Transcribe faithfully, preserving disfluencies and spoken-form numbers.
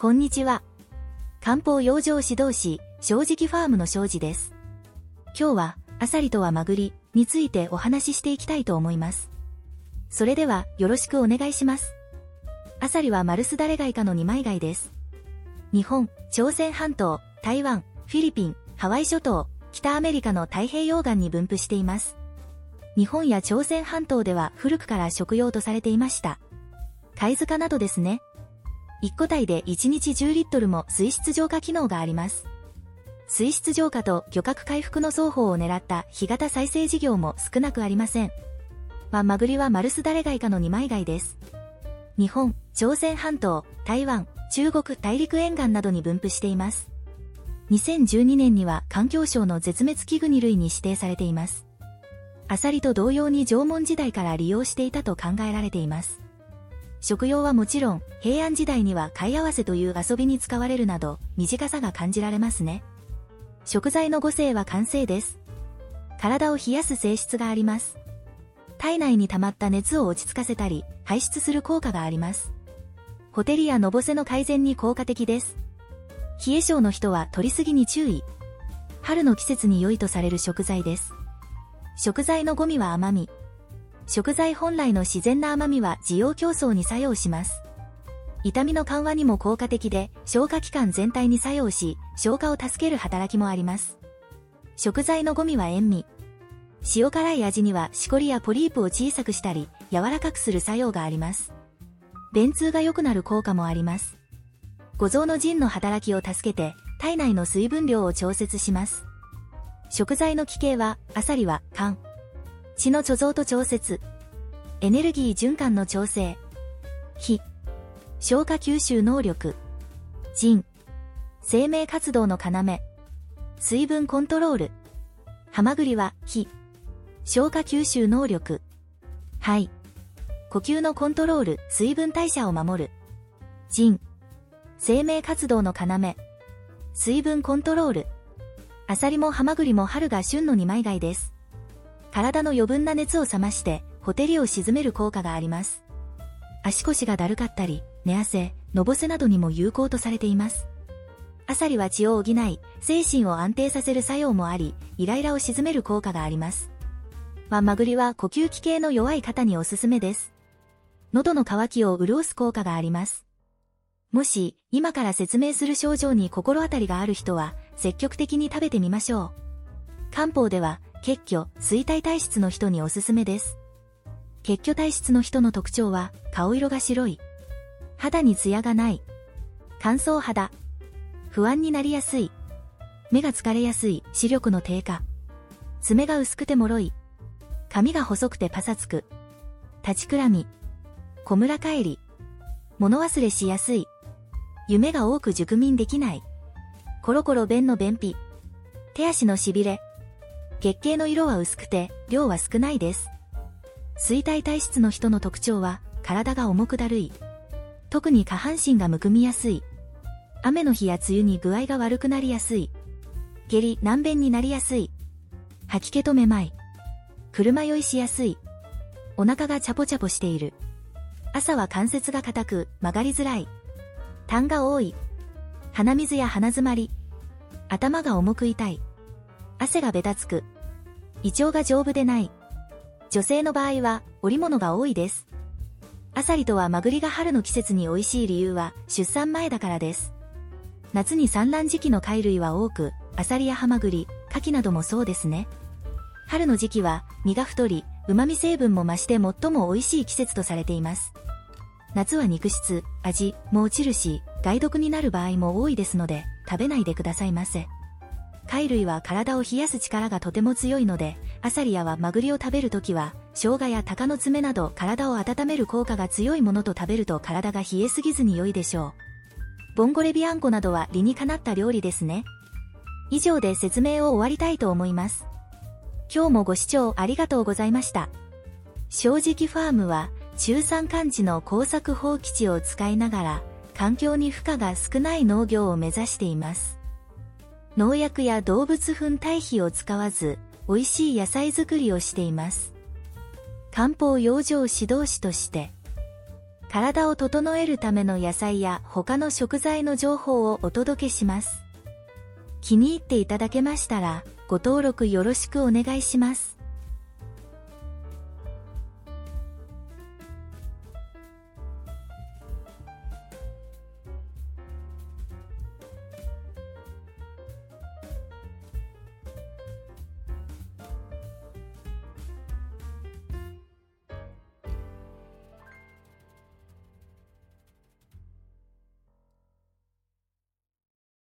こんにちは。漢方養生指導士、正直ファームの正直です。今日は、アサリとはまぐりについてお話ししていきたいと思います。それでは、よろしくお願いします。アサリはマルスダレガイ科の二枚貝です。日本、朝鮮半島、台湾、フィリピン、ハワイ諸島、北アメリカの太平洋岸に分布しています。日本や朝鮮半島では古くから食用とされていました。貝塚などですね。いっこ体でいちにちじゅうリットルも水質浄化機能があります。水質浄化と漁獲回復の双方を狙った干潟再生事業も少なくありません。はまぐりはマルスダレガイ科の二枚貝です。日本、朝鮮半島、台湾、中国大陸沿岸などに分布しています。にせんじゅうにねんには環境省の絶滅危惧に類に指定されています。アサリと同様に縄文時代から利用していたと考えられています。食用はもちろん、平安時代には貝合わせという遊びに使われるなど、短さが感じられますね。食材のご性は完成です。体を冷やす性質があります。体内に溜まった熱を落ち着かせたり、排出する効果があります。ほてりやのぼせの改善に効果的です。冷え性の人は摂りすぎに注意。春の季節に良いとされる食材です。食材のゴミは甘み。食材本来の自然な甘みは滋養強壮に作用します。痛みの緩和にも効果的で、消化器官全体に作用し、消化を助ける働きもあります。食材のゴミは塩味。塩辛い味にはしこりやポリープを小さくしたり、柔らかくする作用があります。便通が良くなる効果もあります。五臓の腎の働きを助けて、体内の水分量を調節します。食材の気系は、アサリは、肝。血の貯蔵と調節。エネルギー循環の調整。脾。消化吸収能力。腎。生命活動の要。水分コントロール。ハマグリは、脾。消化吸収能力。肺。呼吸のコントロール、水分代謝を守る。腎。生命活動の要。水分コントロール。アサリもハマグリも春が旬の二枚貝です。体の余分な熱を冷まして、ほてりを沈める効果があります。足腰がだるかったり、寝汗、のぼせなどにも有効とされています。アサリは血を補い、精神を安定させる作用もあり、イライラを沈める効果があります。はまぐりは呼吸器系の弱い方におすすめです。喉の渇きを潤す効果があります。もし、今から説明する症状に心当たりがある人は、積極的に食べてみましょう。漢方では、血虚・衰退体質の人におすすめです。血虚体質の人の特徴は、顔色が白い。肌にツヤがない。乾燥肌。不安になりやすい。目が疲れやすい、視力の低下。爪が薄くて脆い。髪が細くてパサつく。立ちくらみ。こむら返り。物忘れしやすい。夢が多く熟眠できない。コロコロ便の便秘。手足のしびれ。月経の色は薄くて、量は少ないです。衰退体質の人の特徴は、体が重くだるい。特に下半身がむくみやすい。雨の日や梅雨に具合が悪くなりやすい。下痢・軟便になりやすい。吐き気とめまい。車酔いしやすい。お腹がチャポチャポしている。朝は関節が硬く、曲がりづらい。痰が多い。鼻水や鼻詰まり。頭が重く痛い。汗がべたつく。胃腸が丈夫でない。女性の場合は、織物が多いです。アサリとはまぐりが春の季節に美味しい理由は、出産前だからです。夏に産卵時期の貝類は多く、アサリやハマグリ、カキなどもそうですね。春の時期は、身が太り、旨味成分も増して最も美味しい季節とされています。夏は肉質、味も落ちるし、害毒になる場合も多いですので、食べないでくださいませ。貝類は体を冷やす力がとても強いので、アサリやはまぐりを食べるときは、生姜や鷹の爪など体を温める効果が強いものと食べると体が冷えすぎずに良いでしょう。ボンゴレビアンコなどは理にかなった料理ですね。以上で説明を終わりたいと思います。今日もご視聴ありがとうございました。正直ファームは、中山間地の耕作放棄地を使いながら、環境に負荷が少ない農業を目指しています。農薬や動物糞堆肥を使わず、美味しい野菜作りをしています。漢方養生指導士として、体を整えるための野菜や他の食材の情報をお届けします。気に入っていただけましたら、ご登録よろしくお願いします。